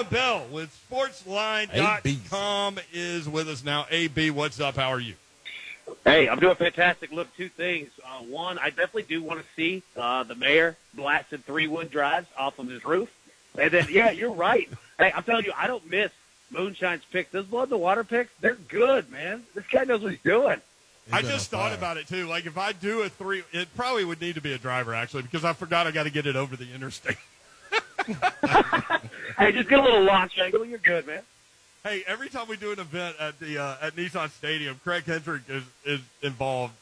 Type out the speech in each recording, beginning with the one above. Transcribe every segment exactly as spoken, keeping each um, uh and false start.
Alan Bell with sportsline dot com is with us now. A B, what's up? How are you? Hey, I'm doing fantastic. Look, two things. Uh, one, I definitely do want to see uh, the mayor blasted three wood drives off of his roof. And then, yeah, you're right. Hey, I'm telling you, I don't miss Moonshine's picks. Those blood in the water picks, they're good, man. This guy knows what he's doing. He's I just thought about it, too. Like, if I do a three, it probably would need to be a driver, actually, because I forgot I got to get it over the interstate. Hey, just get a little launch angle. You're good, man. Hey, every time we do an event at the uh, at Nissan Stadium, Craig Hendrick is, is involved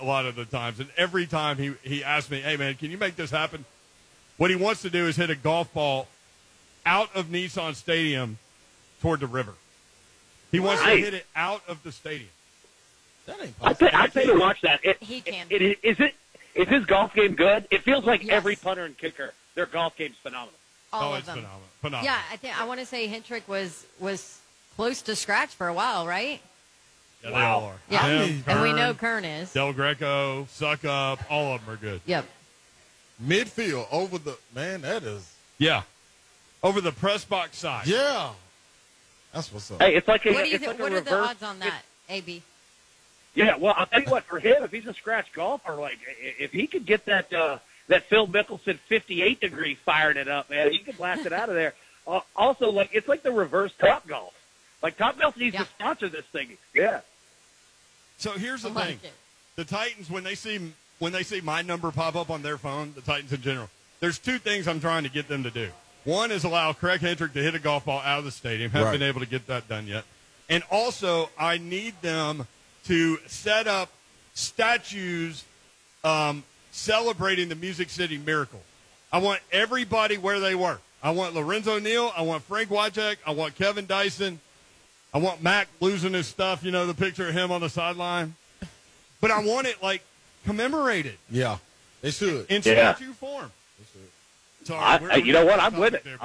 a lot of the times. And every time he, he asks me, hey, man, can you make this happen? What he wants to do is hit a golf ball out of Nissan Stadium toward the river. He wants right. to hit it out of the stadium. That ain't possible. I pay to watch that. It, he can. It, it, is it? Is his golf game good? It feels like yes. every punter and kicker, their golf game's phenomenal. All oh, of it's them. Phenomenal. phenomenal. Yeah, I think I want to say Hendrick was was close to scratch for a while, right? Yeah, wow. they all are. Yeah, Him, and Kern, we know Kern is. Del Greco, Suck Up, all of them are good. Yep. Midfield over the man. That is. Yeah. Over the press box side. Yeah. That's what's up. Hey, it's like a. What, do you it's th- like what a are reverse, the odds on that, it, A B? Yeah, well, I'll tell you what, for him, if he's a scratch golfer, like, if he could get that uh, that Phil Mickelson fifty-eight degree firing it up, man, he could blast it out of there. Uh, also, like, it's like the reverse Top Golf. Like, Top Golf needs yeah. to sponsor this thing. Yeah. So here's the I thing. Like the Titans, when they see when they see my number pop up on their phone, the Titans in general, there's two things I'm trying to get them to do. One is allow Craig Hendrick to hit a golf ball out of the stadium. Haven't right. been able to get that done yet. And also, I need them to set up statues um, celebrating the Music City Miracle. I want everybody where they were. I want Lorenzo Neal. I want Frank Wycheck. I want Kevin Dyson. I want Mac losing his stuff, you know, the picture of him on the sideline. But I want it, like, commemorated. Yeah, they should. In yeah. statue form. They should. Sorry, I, I, you know what? I'm with it. There,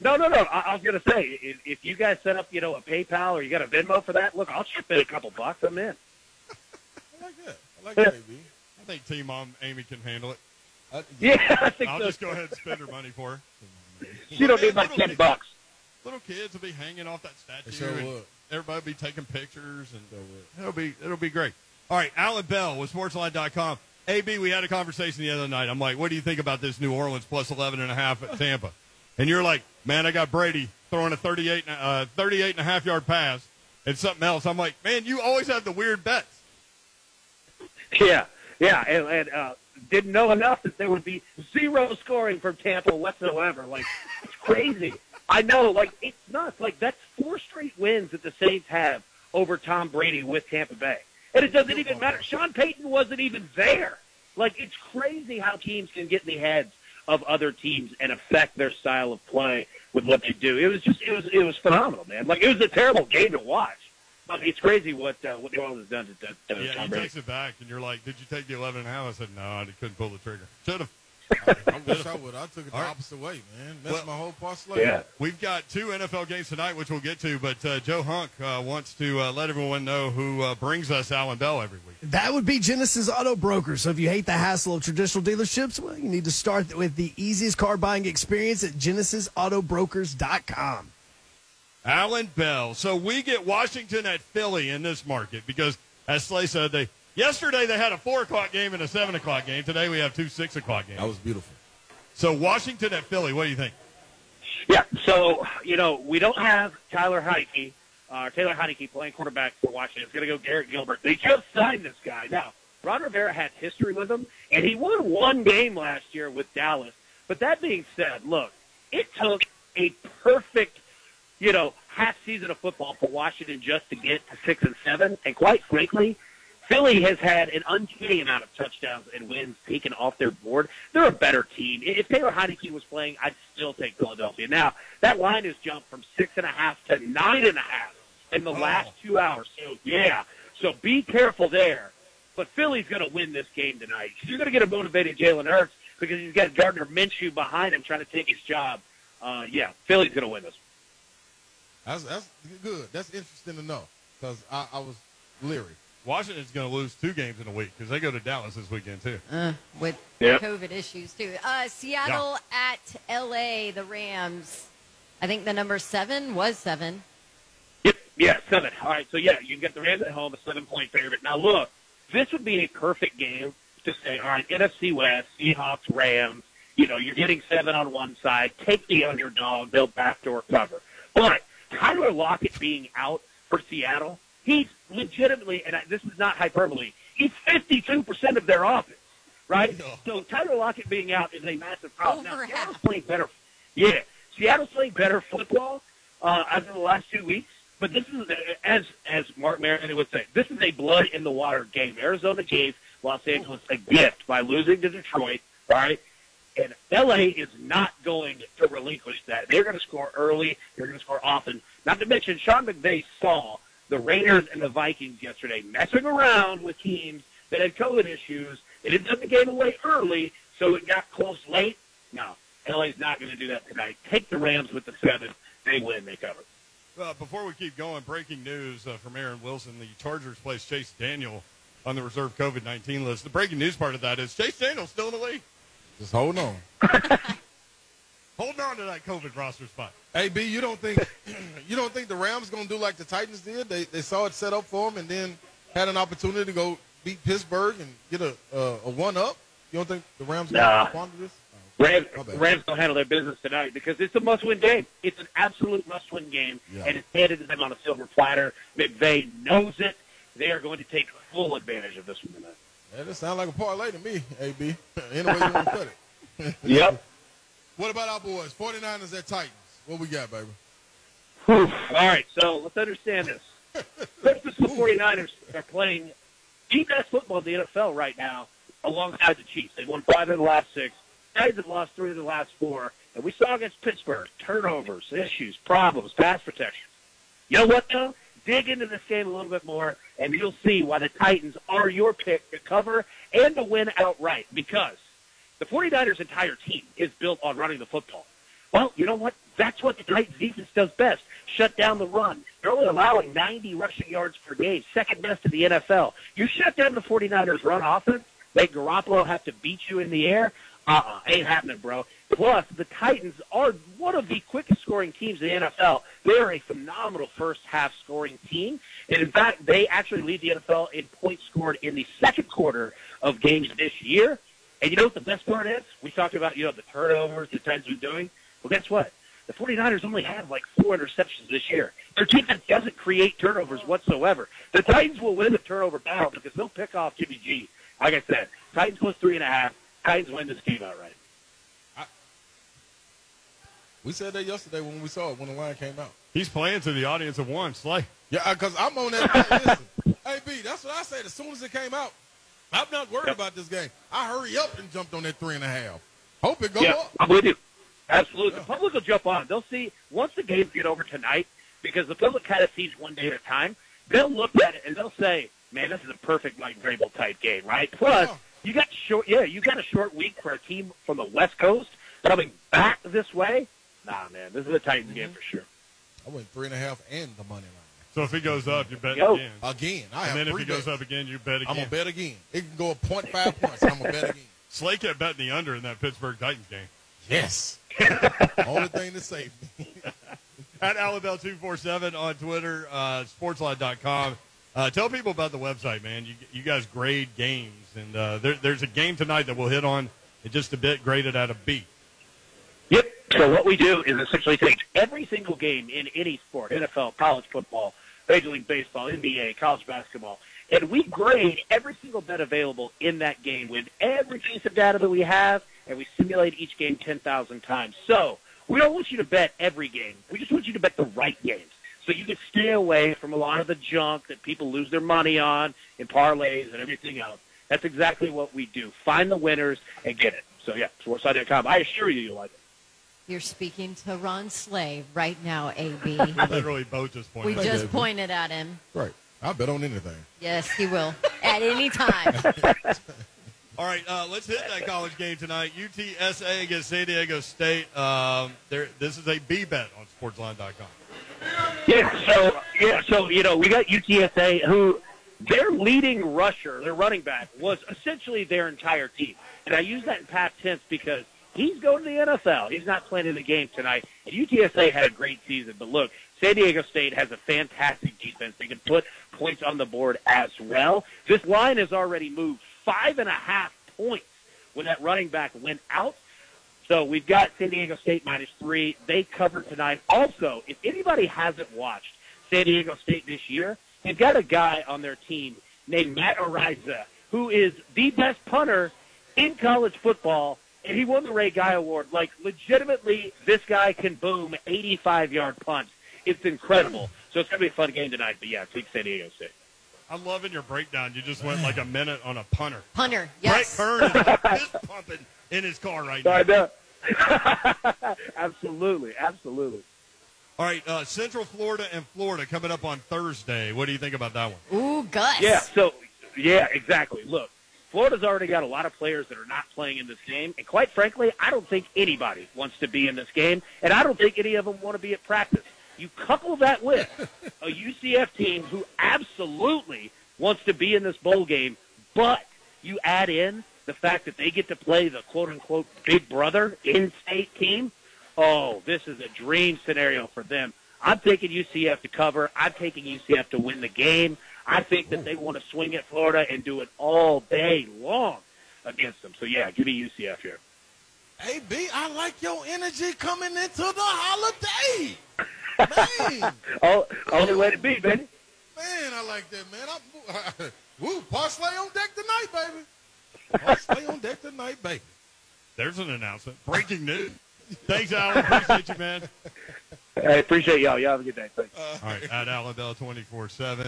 No, no, no. I, I was going to say, if, if you guys set up, you know, a PayPal or you got a Venmo for that, look, I'll chip in a couple bucks. I'm in. I like that. I like that, baby. I think T-Mom Amy can handle it. I, yeah, yeah, I think I'll so. I'll just go ahead and spend her money for her. She don't need like ten bucks. Little kids will be hanging off that statue. Sure and everybody will be taking pictures, and so it'll be it'll be great. All right, Alan Bell with sportsline dot com. A B, we had a conversation the other night. I'm like, what do you think about this New Orleans plus eleven and a half at Tampa? And you're like, man, I got Brady throwing a thirty-eight, uh, thirty-eight and a half yard pass and something else. I'm like, man, you always have the weird bets. Yeah, yeah, and, and uh, didn't know enough that there would be zero scoring from Tampa whatsoever. Like, it's crazy. I know, like, it's nuts. Like, that's four straight wins that the Saints have over Tom Brady with Tampa Bay. And it doesn't even matter. Sean Payton wasn't even there. Like, it's crazy how teams can get in the heads of other teams and affect their style of play with what they do. It was just, it was, it was phenomenal, man. Like, it was a terrible game to watch. But it's crazy what uh, what New Orleans has done to, to yeah, Tom Brady. Yeah, he takes it back, and you're like, did you take the eleven and a half? I said, no, I couldn't pull the trigger. Should have. I, I wish I would. I took it the right. opposite way, man. Messed well, my whole parlay. Yeah. We've got two N F L games tonight, which we'll get to, but uh, Joe Hunk uh, wants to uh, let everyone know who uh, brings us Alan Bell every week. That would be Genesis Auto Broker. So if you hate the hassle of traditional dealerships, well, you need to start with the easiest car buying experience at genesis auto brokers dot com. Alan Bell. So we get Washington at Philly in this market because, as Slay said, they yesterday they had a four o'clock game and a seven o'clock game. Today we have two six o'clock games. That was beautiful. So Washington at Philly, what do you think? Yeah, so, you know, we don't have Tyler Heinicke, uh, Taylor Heinicke playing quarterback for Washington. It's going to go Garrett Gilbert. They just signed this guy. Now, Ron Rivera had history with him, and he won one game last year with Dallas. But that being said, look, it took a perfect you know, half season of football for Washington just to get to six and seven. And quite frankly, Philly has had an uncanny amount of touchdowns and wins taken off their board. They're a better team. If Taylor Heinicke was playing, I'd still take Philadelphia. Now, that line has jumped from six and a half to nine and a half in the oh. last two hours. So, yeah. So be careful there. But Philly's going to win this game tonight. You're going to get a motivated Jalen Hurts because he's got Gardner Minshew behind him trying to take his job. Uh, yeah, Philly's going to win this. That's, that's good. That's interesting to know because I, I was leery. Washington's going to lose two games in a week because they go to Dallas this weekend, too. Uh, with yep. COVID issues, too. Uh, Seattle yeah. at L A, the Rams. I think the number seven was seven. Yep, yeah, seven. All right, so, yeah, you've got the Rams at home, a seven-point favorite. Now, look, this would be a perfect game to say, all right, N F C West, Seahawks, Rams, you know, you're getting seven on one side. Take the underdog. They'll backdoor cover. But Tyler Lockett being out for Seattle, he's legitimately, and I, this is not hyperbole, he's fifty-two percent of their offense, right? No. So Tyler Lockett being out is a massive problem. Over now, half. Seattle's playing better. Yeah, Seattle's playing better football uh, after the last two weeks. But this is, as as Mark Maron would say, this is a blood-in-the-water game. Arizona gave Los Angeles a gift by losing to Detroit, right? And L A is not going to relinquish that. They're going to score early. They're going to score often. Not to mention, Sean McVay saw the Raiders and the Vikings yesterday messing around with teams that had COVID issues. They didn't have the game away early, so it got close late. No, L A's not going to do that tonight. Take the Rams with the seven. They win. They cover. Uh, before we keep going, breaking news uh, from Aaron Wilson. The Chargers placed Chase Daniel on the reserve COVID nineteen list. The breaking news part of that is Chase Daniel's still in the league. Just hold on. Hold on to that COVID roster spot. Hey, B, you don't think you don't think the Rams going to do like the Titans did? They they saw it set up for them and then had an opportunity to go beat Pittsburgh and get a uh, a one-up? You don't think the Rams going to nah. respond to this? Oh, Rams, Rams don't handle their business tonight because it's a must-win game. It's an absolute must-win game, yeah. and it's handed to them on a silver platter. McVay knows it. They are going to take full advantage of this one tonight. Yeah, that sounds like a parlay to me, A B. Any way you want to cut it. Yep. What about our boys? forty-niners at Titans. What we got, baby? All right, so let's understand this. First, the forty-niners are playing the best football in the N F L right now alongside the Chiefs. They've won five of the last six. Titans have lost three of the last four. And we saw against Pittsburgh, turnovers, issues, problems, pass protection. You know what, though? Dig into this game a little bit more, and you'll see why the Titans are your pick to cover and to win outright, because the forty-niners' entire team is built on running the football. Well, you know what? That's what the Titans defense does best, shut down the run. They're only allowing ninety rushing yards per game, second best in the N F L. You shut down the forty-niners' run offense, make Garoppolo have to beat you in the air? Uh-uh, ain't happening, bro. Plus, the Titans are one of the quickest-scoring teams in the N F L. They're a phenomenal first-half scoring team. And, in fact, they actually lead the N F L in points scored in the second quarter of games this year. And you know what the best part is? We talked about, you know, the turnovers, the Titans are doing. Well, guess what? The forty-niners only have, like, four interceptions this year. Their defense doesn't create turnovers whatsoever. The Titans will win the turnover battle because they'll pick off Jimmy G. Like I said, Titans plus three and a half. Titans win this game outright. We said that yesterday when we saw it, when the line came out. He's playing to the audience of one, Slay. Yeah, because I'm on that. Listen, A B, that's what I said. As soon as it came out, I'm not worried yep. about this game. I hurry up and jumped on that three and a half. Hope it goes yeah, up. I'm with you. Absolutely. Yeah. The public will jump on. They'll see once the games get over tonight, because the public kind of sees one day at a time, they'll look at it and they'll say, man, this is a perfect Mike Vrabel-type game, right? Plus, yeah. you got short. Yeah, you got a short week for a team from the West Coast coming back this way. Nah, man, this is a Titans mm-hmm. game for sure. I went three and a half and the money line. So if he goes up, you bet Yo. again. Again, I have. And then if he bets. goes up again, you bet again. I'm gonna bet again. It can go up point five points. I'm gonna bet again. Slay kept betting the under in that Pittsburgh Titans game. Yes. Only thing to save me. At Alabel two forty-seven on Twitter, uh, sportsline dot com. Uh, tell people about the website, man. You you guys grade games, and uh, there, there's a game tonight that we'll hit on in just a bit, graded at a B. Yep. So what we do is essentially take every single game in any sport, N F L, college football, Major League Baseball, N B A, college basketball, and we grade every single bet available in that game with every piece of data that we have, and we simulate each game ten thousand times. So we don't want you to bet every game. We just want you to bet the right games. So you can stay away from a lot of the junk that people lose their money on and parlays and everything else. That's exactly what we do. Find the winners and get it. So, yeah, sportsline dot com. I assure you you'll like it. You're speaking to Ron Slay right now, A B. Literally, Bo just pointed We just pointed at him. Right. I'll bet on anything. Yes, he will. At any time. All right, uh, let's hit that college game tonight. U T S A against San Diego State. Um, there, this is a B bet on sportsline dot com. Yeah, so yeah, so you know we got U T S A, who their leading rusher, their running back, was essentially their entire team, and I use that in past tense because he's going to the N F L. He's not playing in the game tonight. And U T S A had a great season, but look, San Diego State has a fantastic defense. They can put points on the board as well. This line has already moved five and a half points when that running back went out. So we've got San Diego State minus three. They cover tonight. Also, if anybody hasn't watched San Diego State this year, they've got a guy on their team named Matt Ariza, who is the best punter in college football, and he won the Ray Guy Award. Like, legitimately, this guy can boom eighty-five-yard punts. It's incredible. So it's going to be a fun game tonight. But, yeah, take San Diego State. I'm loving your breakdown. You just went like a minute on a punter. Punter, yes. Brett Kern is like fist pumping in his car right now. I know. Absolutely, absolutely. All right, uh, Central Florida and Florida coming up on Thursday. What do you think about that one? Ooh, Gus. Yeah, so, yeah, exactly. Look, Florida's already got a lot of players that are not playing in this game, and quite frankly, I don't think anybody wants to be in this game, and I don't think any of them want to be at practice. You couple that with a U C F team who absolutely wants to be in this bowl game, but you add in the fact that they get to play the quote-unquote big brother in-state team. Oh, this is a dream scenario for them. I'm taking U C F to cover. I'm taking U C F to win the game. I think that they want to swing at Florida and do it all day long against them. So, yeah, give me U C F here. Hey, B, I like your energy coming into the holiday. Man. Oh, only way to be, baby. Man, I like that, man. I, woo, Parsley on deck tonight, baby. Parsley on deck tonight, baby. There's an announcement. Breaking news. Thanks, Alan. Appreciate you, man. I appreciate y'all. Y'all have a good day. Thanks. Uh, All right, at Allen Bell twenty-four seven.